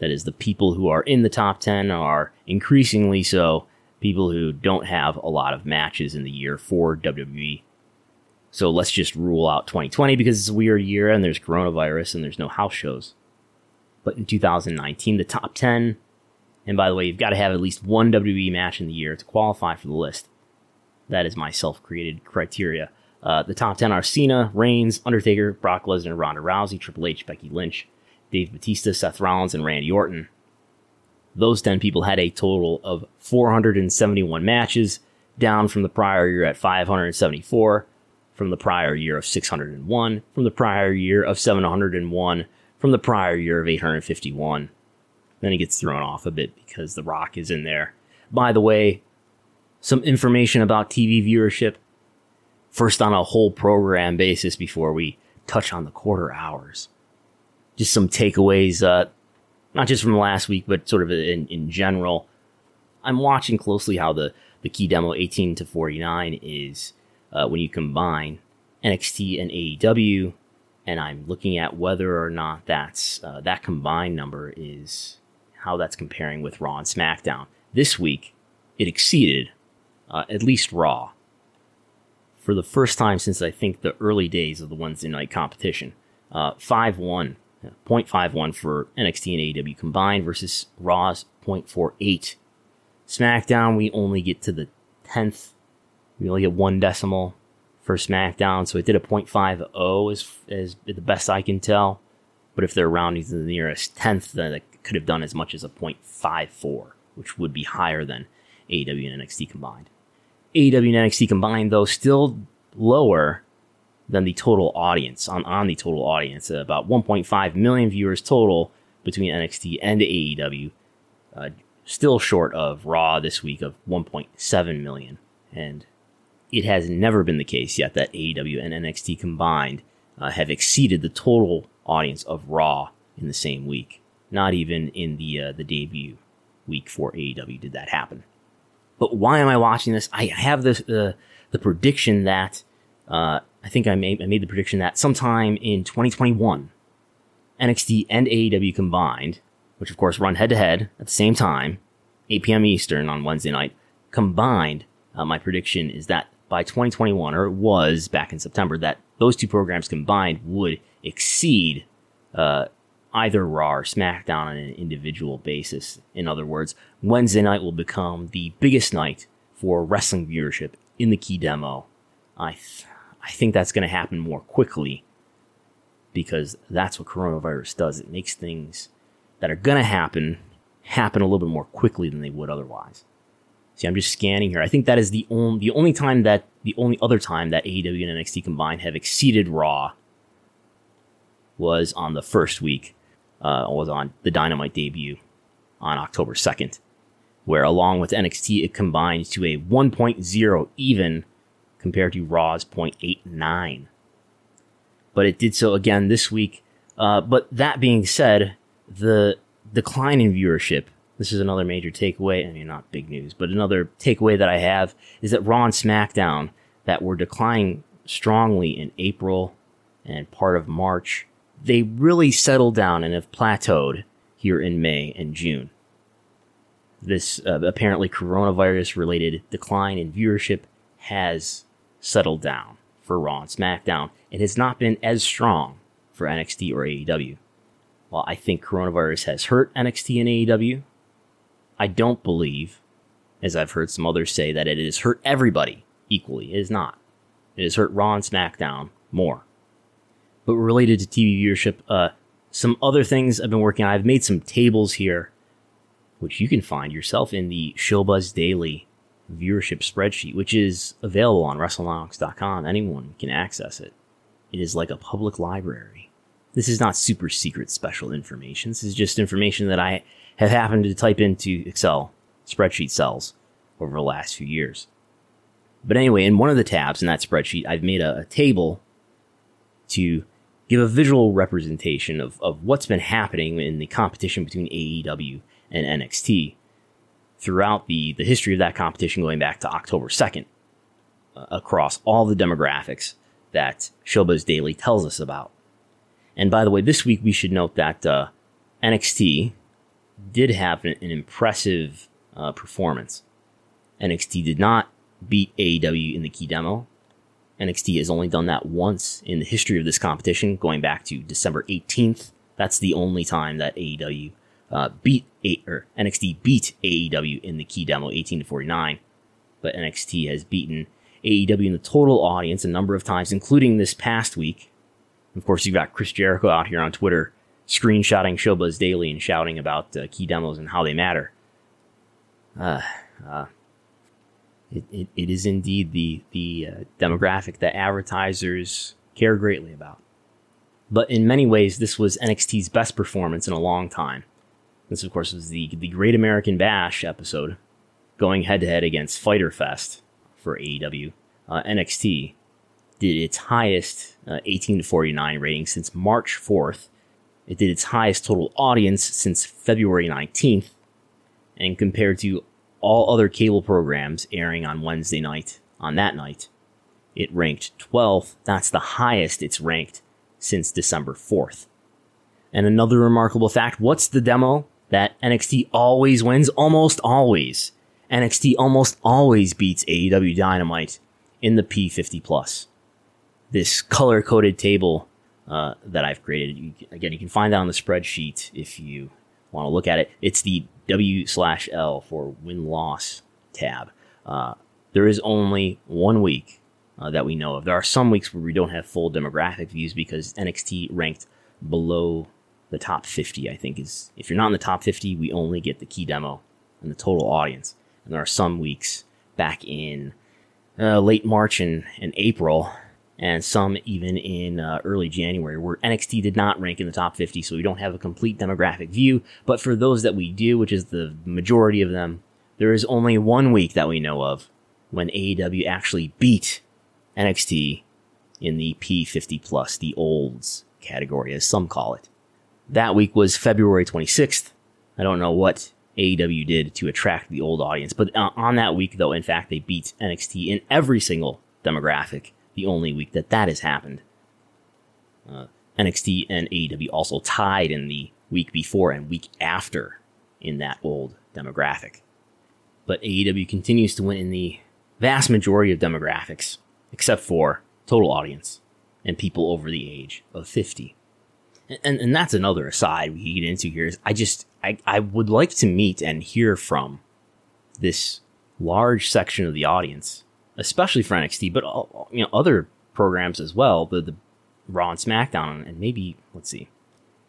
That is, the people who are in the top 10 are increasingly so people who don't have a lot of matches in the year for WWE. So let's just rule out 2020 because it's a weird year and there's coronavirus and there's no house shows. But in 2019, the top 10, and by the way, you've got to have at least one WWE match in the year to qualify for the list. That is my self-created criteria. The top 10 are Cena, Reigns, Undertaker, Brock Lesnar, Ronda Rousey, Triple H, Becky Lynch, Dave Bautista, Seth Rollins, and Randy Orton. Those 10 people had a total of 471 matches, down from the prior year at 574, from the prior year of 601, from the prior year of 701, from the prior year of 851. Then it gets thrown off a bit because The Rock is in there. By the way, some information about TV viewership. First on a whole program basis before we touch on the quarter hours. Just some takeaways, not just from last week, but sort of in general. I'm watching closely how the key demo 18 to 49 is when you combine NXT and AEW, and I'm looking at whether or not that's that combined number is how that's comparing with Raw and SmackDown. This week, it exceeded at least Raw for the first time since I think the early days of the Wednesday night competition. 0.51 for NXT and AEW combined versus Raw's 0.48. SmackDown, we only get to the 10th. We only get one decimal for SmackDown, so it did a 0.50 as the best I can tell. But if they're rounding to the nearest 10th, then it could have done as much as a 0.54, which would be higher than AEW and NXT combined. AEW and NXT combined, though, still lower than the total audience, on the total audience, about 1.5 million viewers total between NXT and AEW, still short of Raw this week of 1.7 million. And it has never been the case yet that AEW and NXT combined have exceeded the total audience of Raw in the same week. Not even in the debut week for AEW did that happen. But why am I watching this? I have this the prediction that I think I made the prediction that sometime in 2021, NXT and AEW combined, which of course run head to head at the same time, 8 p.m. Eastern on Wednesday night, combined. My prediction is that by 2021, or it was back in September, that those two programs combined would exceed either Raw or SmackDown on an individual basis. In other words, Wednesday night will become the biggest night for wrestling viewership in the key demo. I think that's going to happen more quickly because that's what coronavirus does. It makes things that are going to happen a little bit more quickly than they would otherwise. See, I'm just scanning here. I think that is the only other time that AEW and NXT combined have exceeded Raw was on the first week, was on the Dynamite debut on October 2nd, where along with NXT, it combined to a 1.0 even compared to Raw's 0.89. But it did so again this week. But that being said, the decline in viewership, this is another major takeaway. I mean, not big news, but another takeaway that I have is that Raw and SmackDown that were declining strongly in April and part of March, they really settled down and have plateaued here in May and June. This apparently coronavirus-related decline in viewership has settled down for Raw and SmackDown. It has not been as strong for NXT or AEW. While I think coronavirus has hurt NXT and AEW, I don't believe, as I've heard some others say, that it has hurt everybody equally. It is not. It has hurt Raw and SmackDown more. But related to TV viewership, some other things I've been working on. I've made some tables here, which you can find yourself in the Showbuzz Daily viewership spreadsheet, which is available on WrestleNomics.com. Anyone can access it. It is like a public library. This is not super secret special information. This is just information that I have happened to type into Excel spreadsheet cells over the last few years. But anyway, in one of the tabs in that spreadsheet, I've made a table to give a visual representation of what's been happening in the competition between AEW and NXT throughout the history of that competition going back to October 2nd, across all the demographics that Showbiz Daily tells us about. And by the way, this week we should note that NXT did have an impressive performance. NXT did not beat AEW in the key demo. NXT has only done that once in the history of this competition, going back to December 18th. That's the only time that AEW NXT beat AEW in the key demo, 18-49. But NXT has beaten AEW in the total audience a number of times, including this past week. Of course, you've got Chris Jericho out here on Twitter screenshotting Showbiz Daily and shouting about key demos and how they matter. It is indeed the demographic that advertisers care greatly about. But in many ways, this was NXT's best performance in a long time. This, of course, was the Great American Bash episode, going head-to-head against Fighter Fest for AEW. NXT did its highest 18-49 rating since March 4th. It did its highest total audience since February 19th. And compared to all other cable programs airing on Wednesday night, on that night, it ranked 12th. That's the highest it's ranked since December 4th. And another remarkable fact, what's the demo that NXT always wins? Almost always. NXT almost always beats AEW Dynamite in the P50+. This color-coded table that I've created, you can find that on the spreadsheet if you want to look at it. It's the W/L for win-loss tab. There is only 1 week that we know of. There are some weeks where we don't have full demographic views because NXT ranked below the top 50, I think. Is if you're not in the top 50, we only get the key demo and the total audience. And there are some weeks back in late March and April, and some even in early January, where NXT did not rank in the top 50, so we don't have a complete demographic view. But for those that we do, which is the majority of them, there is only 1 week that we know of when AEW actually beat NXT in the P50+, the olds category, as some call it. That week was February 26th. I don't know what AEW did to attract the old audience, but on that week, though, in fact, they beat NXT in every single demographic. The only week that has happened. NXT and AEW also tied in the week before and week after in that old demographic. But AEW continues to win in the vast majority of demographics, except for total audience and people over the age of 50. And that's another aside we get into here. Is I would like to meet and hear from this large section of the audience, especially for NXT, but other programs as well, the Raw and SmackDown, and maybe, let's see,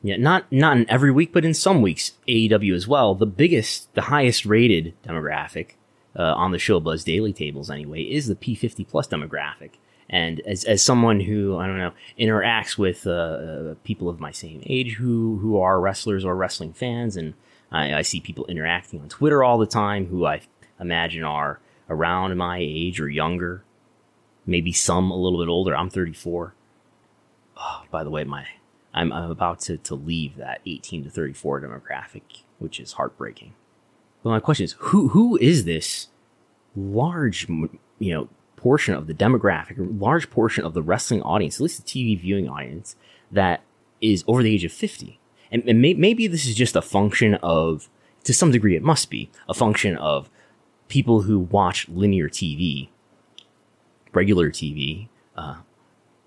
yeah, not in every week, but in some weeks, AEW as well. The biggest, the highest rated demographic on the Showbiz Daily tables anyway is the P50+ demographic. And as someone who, I don't know, interacts with people of my same age who are wrestlers or wrestling fans, and I see people interacting on Twitter all the time who I imagine are around my age or younger, maybe some a little bit older. I'm 34. Oh, by the way, I'm about to leave that 18 to 34 demographic, which is heartbreaking. But my question is, who is this large, portion of the demographic, large portion of the wrestling audience, at least the TV viewing audience, that is over the age of 50? And maybe this is just a function of, to some degree, it must be a function of people who watch linear TV, regular TV,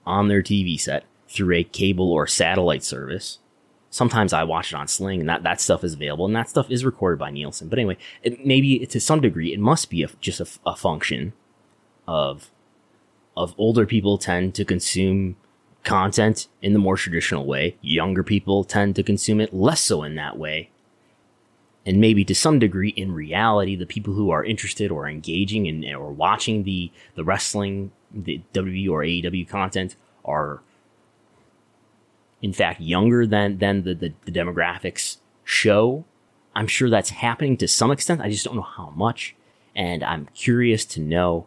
on their TV set through a cable or satellite service. Sometimes I watch it on Sling, and that stuff is available, and that stuff is recorded by Nielsen. But anyway, maybe to some degree, it must be just a function of older people tend to consume content in the more traditional way. Younger people tend to consume it less so in that way. and maybe to some degree in reality, the people who are interested or engaging in or watching the wrestling, the WWE or AEW content are in fact younger than the demographics show. I'm sure that's happening to some extent. I just don't know how much. And I'm curious to know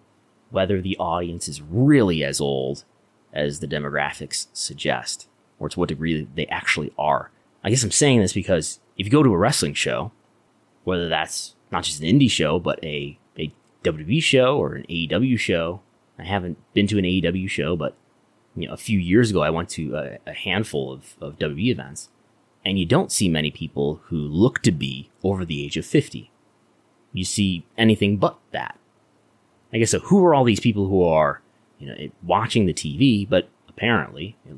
whether the audience is really as old as the demographics suggest, or to what degree they actually are. I guess I'm saying this because if you go to a wrestling show, whether that's not just an indie show, but a WWE show or an AEW show. I haven't been to an AEW show, but you know, a few years ago, I went to a handful of WWE events. And you don't see many people who look to be over the age of 50. You see anything but that. I guess so. Who are all these people who are, you know, watching the TV, but apparently, at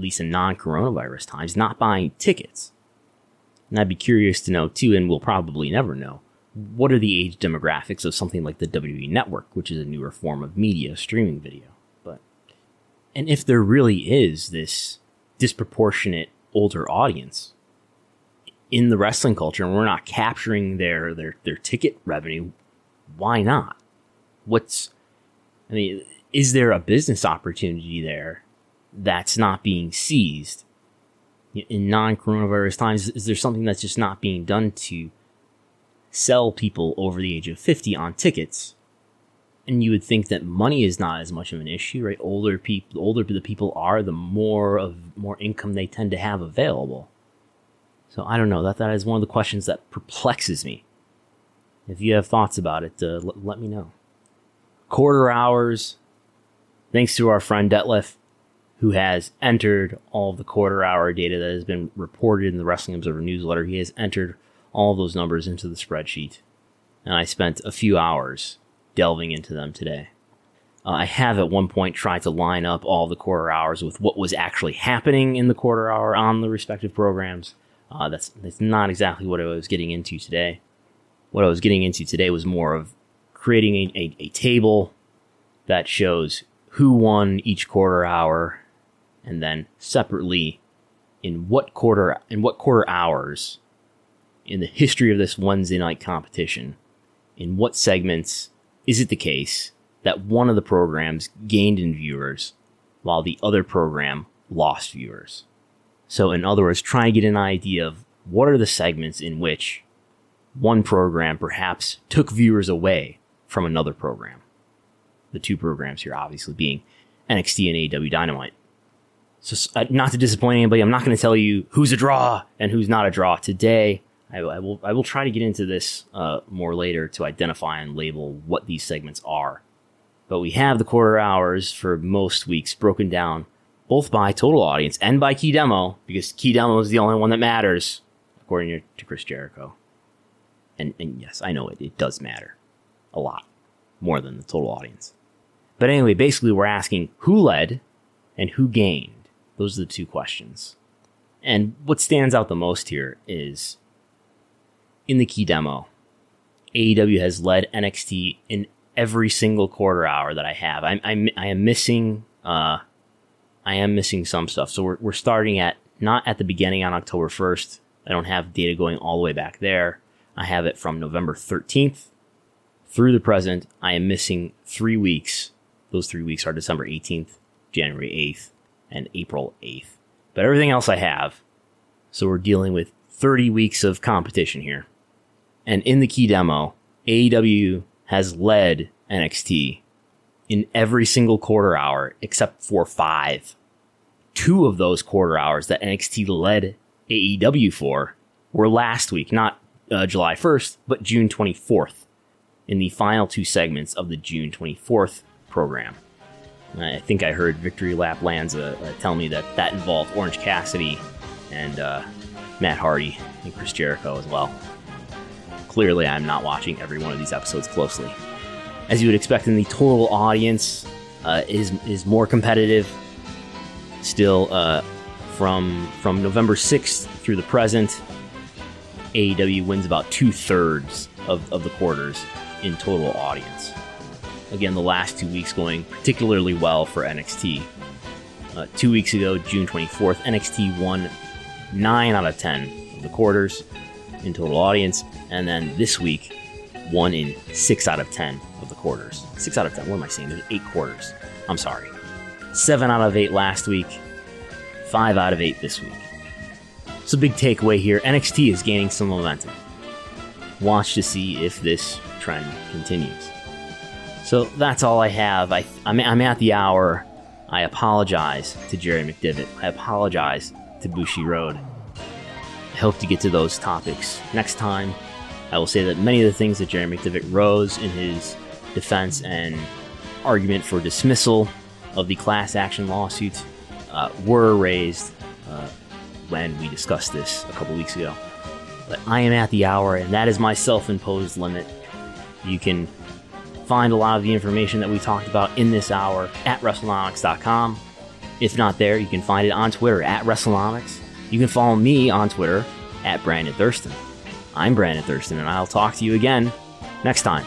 least in non-coronavirus times, not buying tickets? And I'd be curious to know, too, and we'll probably never know, what are the age demographics of something like the WWE Network, which is a newer form of media, streaming video. And if there really is this disproportionate older audience in the wrestling culture, and we're not capturing their ticket revenue, why not? I mean, is there a business opportunity there that's not being seized? In non-coronavirus times, is there something that's just not being done to sell people over the age of 50 on tickets? And you would think that money is not as much of an issue, right? Older the people are, the more income they tend to have available. So I don't know. That is one of the questions that perplexes me. If you have thoughts about it, let me know. Quarter hours. Thanks to our friend Detlef, who has entered all of the quarter hour data that has been reported in the Wrestling Observer newsletter. He has entered all of those numbers into the spreadsheet, and I spent a few hours delving into them today. I have at one point tried to line up all the quarter hours with what was actually happening in the quarter hour on the respective programs. That's not exactly what I was getting into today. What I was getting into today was more of creating a table that shows who won each quarter hour, and then separately in what quarter hours in the history of this Wednesday night competition, in what segments is it the case that one of the programs gained in viewers while the other program lost viewers? So in other words, try and get an idea of what are the segments in which one program perhaps took viewers away from another program. The two programs here obviously being NXT and AEW Dynamite. So not to disappoint anybody, I'm not going to tell you who's a draw and who's not a draw today. I will try to get into this more later to identify and label what these segments are. But we have the quarter hours for most weeks broken down both by total audience and by key demo, because key demo is the only one that matters, according to Chris Jericho. And yes, I know it does matter a lot more than the total audience. But anyway, basically we're asking who led and who gained. Those are the two questions. And what stands out the most here is, in the key demo, AEW has led NXT in every single quarter hour that I have. I am missing some stuff. So we're starting at not at the beginning on October 1st. I don't have data going all the way back there. I have it from November 13th through the present. I am missing 3 weeks. Those 3 weeks are December 18th, January 8th, and April 8th. But everything else I have. So we're dealing with 30 weeks of competition here. And in the key demo, AEW has led NXT in every single quarter hour except for 5. 2 of those quarter hours that NXT led AEW for were last week, not July 1st, but June 24th, in the final 2 segments of the June 24th program. And I think I heard Victory Lap Lanza tell me that involved Orange Cassidy and Matt Hardy and Chris Jericho as well. Clearly, I'm not watching every one of these episodes closely. As you would expect, in the total audience is more competitive. Still, from November 6th through the present, AEW wins about 2/3 of the quarters in total audience. Again, the last 2 weeks going particularly well for NXT. 2 weeks ago, June 24th, NXT won 9 out of 10 of the quarters. in total audience. And then this week, one in 6 out of 10 of the quarters. 6 out of 10. What am I saying? There's 8 quarters. I'm sorry. 7 out of 8 last week. 5 out of 8 this week. So big takeaway here. NXT is gaining some momentum. Watch to see if this trend continues. So that's all I have. I'm at the hour. I apologize to Jerry McDivitt. I apologize to Bushiroad. I hope to get to those topics next time. I will say that many of the things that Jerry McDivitt rose in his defense and argument for dismissal of the class action lawsuits were raised when we discussed this a couple weeks ago. But I am at the hour, and that is my self-imposed limit. You can find a lot of the information that we talked about in this hour at WrestleNomics.com. If not there, you can find it on Twitter at WrestleNomics. You can follow me on Twitter at Brandon Thurston. I'm Brandon Thurston, and I'll talk to you again next time.